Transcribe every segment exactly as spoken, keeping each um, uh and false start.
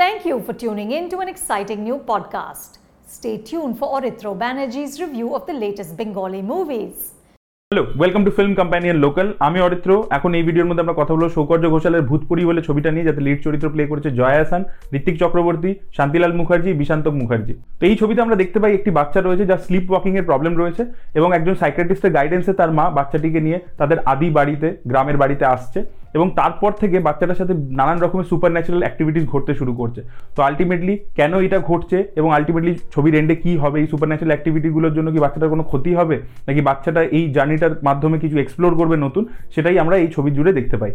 Thank you for tuning in to an exciting new podcast. Stay tuned for Auritro Banerjee's review of the latest Bengali movies. Hello, welcome to film companion local. আমি অরিত্র। এখন এই ভিডিওর মধ্যে আমরা কথা বলবো সৌকর্য ঘোষালের ভূতপুরি বলে ছবিটা নিয়ে, যাতে লিড চরিত্র প্লে করেছে জয়া আহসান, রিত্বিক চক্রবর্তী, শান্তিলাল মুখার্জি, বিশান্তক মুখার্জি। তো এই ছবিতে আমরা দেখতে পাই একটি বাচ্চা রয়েছে যার স্লিপ ওয়াকিং এর প্রবলেম রয়েছে, এবং একজন সাইকিয়াট্রিস্টের গাইডেন্সে তার মা বাচ্চাটিকে নিয়ে তাদের আদি বাড়িতে, গ্রামের বাড়িতে আসছে, এবং তারপর থেকে বাচ্চাটার সাথে নানান রকমের সুপার ন্যাচারাল অ্যাক্টিভিটিস ঘটতে শুরু করছে। তো আলটিমেটলি কেন এটা ঘটছে এবং আলটিমেটলি ছবির এন্ডে কী হবে? এই সুপার ন্যাচারাল অ্যাক্টিভিটিগুলোর জন্য কি বাচ্চাটার কোনো ক্ষতি হবে, নাকি বাচ্চাটা এই জার্নিটার মাধ্যমে কিছু এক্সপ্লোর করবে নতুন, সেটাই আমরা এই ছবি জুড়ে দেখতে পাই।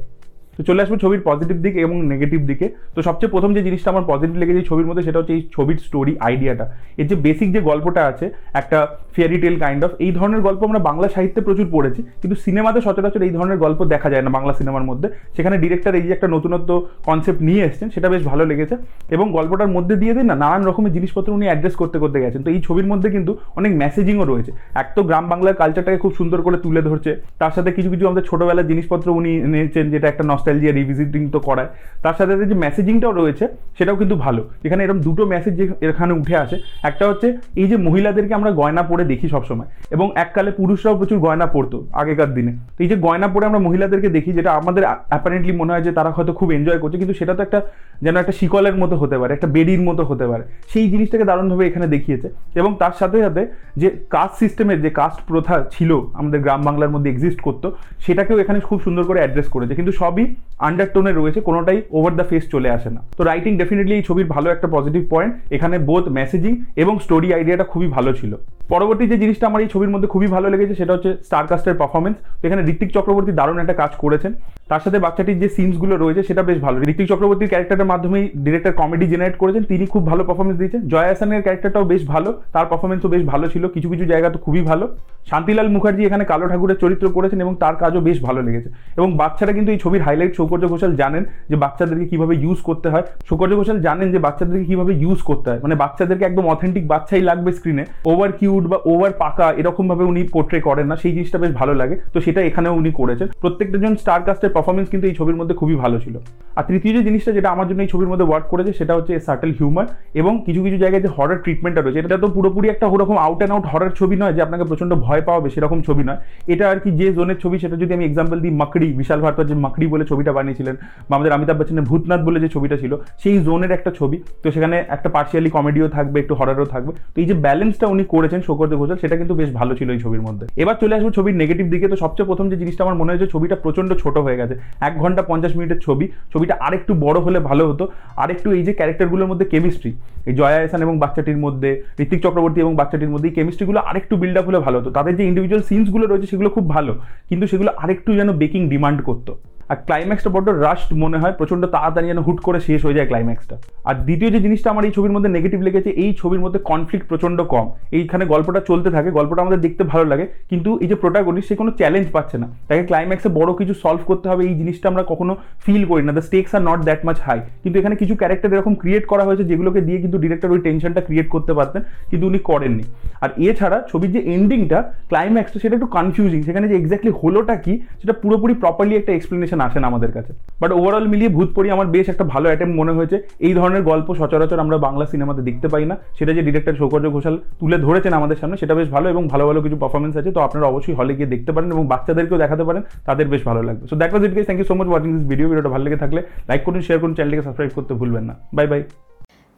তো চলে আসবো ছবির পজিটিভ দিক এবং নেগেটিভ দিকে। তো সবচেয়ে প্রথম যে জিনিসটা আমার পজিটিভ লেগেছে ছবির মধ্যে, সেটা হচ্ছে এই ছবির স্টোরি আইডিয়াটা। এর যে বেসিক যে গল্পটা আছে, একটা ফেয়ারি টেল কাইন্ড অফ, এই ধরনের গল্প আমরা বাংলা সাহিত্যে প্রচুর পড়েছি, কিন্তু সিনেমাতে সচরাচর এই ধরনের গল্প দেখা যায় না বাংলা সিনেমার মধ্যে। সেখানে ডিরেক্টর এই যে একটা নতুনত্ব কনসেপ্ট নিয়ে এসেছেন, সেটা বেশ ভালো লেগেছে। এবং গল্পটার মধ্যে দিয়ে দিয়ে না নানান রকমের জিনিসপত্র উনি অ্যাড্রেস করতে করতে গেছেন। তো এই ছবির মধ্যে কিন্তু অনেক মেসেজিংও রয়েছে। এক তো গ্রাম বাংলার কালচারটাকে খুব সুন্দর করে তুলে ধরছে, তার সাথে কিছু কিছু আমাদের ছোটোবেলার জিনিসপত্র উনি এনেছেন, যেটা একটা নস্টালজিয়া রিভিজিটিং তো করায়। তার সাথে যে মেসেজিংটাও রয়েছে সেটাও কিন্তু ভালো। এখানে এরকম দুটো মেসেজ এখানে উঠে আসে। একটা হচ্ছে এই যে মহিলাদেরকে আমরা গয়না পরে দেখি সবসময়, এবং এককালে পুরুষরাও প্রচুর গয়না পরতো আগেকার দিনে। তো এই যে গয়না পরে আমরা মহিলাদেরকে দেখি, যেটা আমাদের অ্যাপারেন্টলি মনে হয় যে তারা হয়তো খুব এনজয় করছে, কিন্তু সেটা তো একটা যেন একটা শিকলের মতো হতে পারে, একটা বেডির মতো হতে পারে, সেই জিনিসটাকে দারুণভাবে এখানে দেখিয়েছে। এবং তার সাথে সাথে যে কাস্ট সিস্টেমের যে কাস্ট প্রথা ছিল আমাদের গ্রাম বাংলার মধ্যে এক্সিস্ট করতো, সেটাকেও এখানে খুব সুন্দর করে অ্যাড্রেস করেছে, কিন্তু সবই আন্ডারটোনে রয়েছে, কোনোটাই ওভার দ্য ফেস চলে আসে না। তো রাইটিং ডেফিনেটলি এই ছবির ভালো একটা পজিটিভ পয়েন্ট। এখানে বোথ মেসেজিং এবং স্টোরি আইডিয়াটা খুবই ভালো ছিল। পরবর্তী যে জিনিসটা আমার এই ছবির মধ্যে খুবই ভালো লেগেছে, সেটা হচ্ছে স্টারকাস্টের পারফরমেন্স। তো এখানে ঋত্বিক চক্রবর্তী দারুণ একটা কাজ করেছেন। তার সাথে বাচ্চাটির যে সিনসগুলো রয়েছে সেটা বেশ ভালো। ঋত্বিক চক্রবর্তীর ক্যারেক্টারের মাধ্যমেই ডিরেক্টর কমেডি জেনারেট করেছেন, তিনি খুব ভালো পারফরমেন্স দিয়েছেন। জয়া আহসানের ক্যারেক্টারটাও বেশ ভালো, তার পারফরমেন্সও বেশ ভালো ছিল, কিছু কিছু জায়গা তো খুবই ভালো। শান্তিলাল মুখার্জি এখানে কালো ঠাকুরের চরিত্র করেছেন এবং তার কাজও বেশ ভালো লেগেছে। এবং বাচ্চাটা কিন্তু এই ছবির হাইলাইট। সৌকর্য ঘোষাল জানেন যে বাচ্চাদেরকে কীভাবে ইউজ করতে হয়, সৌকর্য ঘোষাল জানেন যে বাচ্চাদেরকে কীভাবে ইউজ করতে হয়, মানে বাচ্চাদেরকে একদম অথেন্টিক বাচ্চাই লাগবে স্ক্রিনে, ওভার কিউট বা ওভার পাকা এরকমভাবে উনি পোট্রে করেন না, সেই জিনিসটা বেশ ভালো লাগে। তো সেটা এখানেও উনি করেছেন। প্রত্যেকটা জন স্টারকাস্টের পারফরমেন্স কিন্তু এই ছবির মধ্যে খুবই ভালো ছিল। আর তৃতীয় যে জিনিসটা যেটা আমার জন্য এই ছবির মধ্যে ওয়ার্ক করেছে, সেটা হচ্ছে সাটেল হিউমার এবং কিছু কিছু জায়গায় যে হরর ট্রিটমেন্টটা রয়েছে। এটা তো পুরোপুরি একটা ওরকম আউট অ্যান্ড আউট হরর ছবি নয় যে আপনাকে প্রচণ্ড ভয় পাওয়াবে, সেরকম ছবি নয় এটা আর কি। যে জোনের ছবি, সেটা যদি আমি এক্সাম্পল দিই, মাকড়ি, বিশাল ভারতর যে মাকড়ি বলে ছবিটা বানিয়েছিলেন, বা আমাদের অমিতাভ বচ্চনের ভূতনাথ বলে যে ছবিটা ছিল, সেই জোনের একটা ছবি। তো সেখানে একটা পার্সিয়ালি কমেডিও থাকবে, একটু হররও থাকবে। তো এই যে ব্যালেন্সটা উনি করেছেন সৌকর্য ঘোষাল, সেটা কিন্তু বেশ ভালো ছিল এই ছবির মধ্যে। এবার চলে আসবো ছবির নেগেটিভ দিকে। তো সবচেয়ে প্রথম যে জিনিসটা আমার মনে হয়েছে, ছবিটা প্রচণ্ড ছোট হয়ে গেছে। এক ঘন্টা পঞ্চাশ মিনিটের ছবি, ছবিটা আরেকটু বড় হলে ভালো হতো। আরেকটু এই যে ক্যারেক্টারগুলোর মধ্যে কেমিস্ট্রি, এই জয়া আহসান এবং বাচ্চাটির মধ্যে, ঋত্বিক চক্রবর্তী এবং বাচ্চাটির মধ্যে, এই কেমিস্ট্রিগুলো আরেকটু বিল্ড আপ হলে ভালো হতো। তাদের যে ইন্ডিভিজুয়াল সিনসগুলো রয়েছে সেগুলো খুব ভালো, কিন্তু সেগুলো আরেকটু যেন বেকিং ডিমান্ড করতো। আর ক্লাইম্যাক্সটা বড্ড রাশ মনে হয়, প্রচণ্ড তাড়াতাড়ি যেন হুট করে শেষ হয়ে যায় ক্লাইম্যাক্সটা। আর দ্বিতীয় যে জিনিসটা আমার এই ছবির মধ্যে নেগেটিভ লেগেছে, এই ছবির মধ্যে কনফ্লিক্ট প্রচণ্ড কম। এইখানে গল্পটা চলতে থাকে, গল্পটা আমাদের দেখতে ভালো লাগে, কিন্তু এই যে প্রোটাগনিস্ট, সে কোনো চ্যালেঞ্জ পাচ্ছে না, তাকে ক্লাইম্যাক্সে বড় কিছু সলভ করতে হবে, এই জিনিসটা আমরা কখনো ফিল করি না। The stakes are not that much high. কিন্তু এখানে কিছু ক্যারেক্টার এরকম ক্রিয়েট করা হয়েছে যেগুলোকে দিয়ে কিন্তু ডিরেক্টর ওই টেনশনটা ক্রিয়েট করতে পারতেন, কিন্তু উনি করেননি। আর এছাড়া ছবির যে এন্ডিংটা, ক্লাইম্যাক্সটা, সেটা একটু কনফিউজিং। সেখানে যে এক্স্যাক্টলি হলোটা কি, সেটা পুরোপুরি প্রপারলি একটা এক্সপ্লেনেশন আসেন আমাদের কাছে। বাট ওভারঅল মিলিয়ে ভূতপরি আমার বেশ একটা ভালো অ্যাটেম্প মনে হয়েছে। এই ধরনের গল্প সচরাচর আমরা বাংলা সিনেমাতে দেখতে পাই না, সেটা যে ডিরেক্টর সৌকর্য ঘোষাল তুলে ধরেছেন আমাদের সামনে, সেটা বেশ ভালো। এবং ভালো ভালো কিছু পারফরমেন্স আছে, তো আপনারা অবশ্যই হলে গিয়ে দেখতে পারেন এবং বাচ্চাদেরকেও দেখাতে পারেন, তাদের বেশ ভালো লাগবে। So that was it guys, thank you so much watching this video. ভিডিওটা ভালো লেগে থাকলে লাইক করুন, শেয়ার করুন, চ্যানেলকে সাবস্ক্রাইব করতে ভুলবেন না। Bye bye.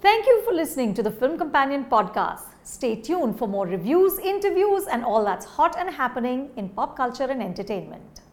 Thank you for listening to the Film Companion podcast. Stay tuned for more reviews, interviews and all that's hot and happening in pop culture and entertainment.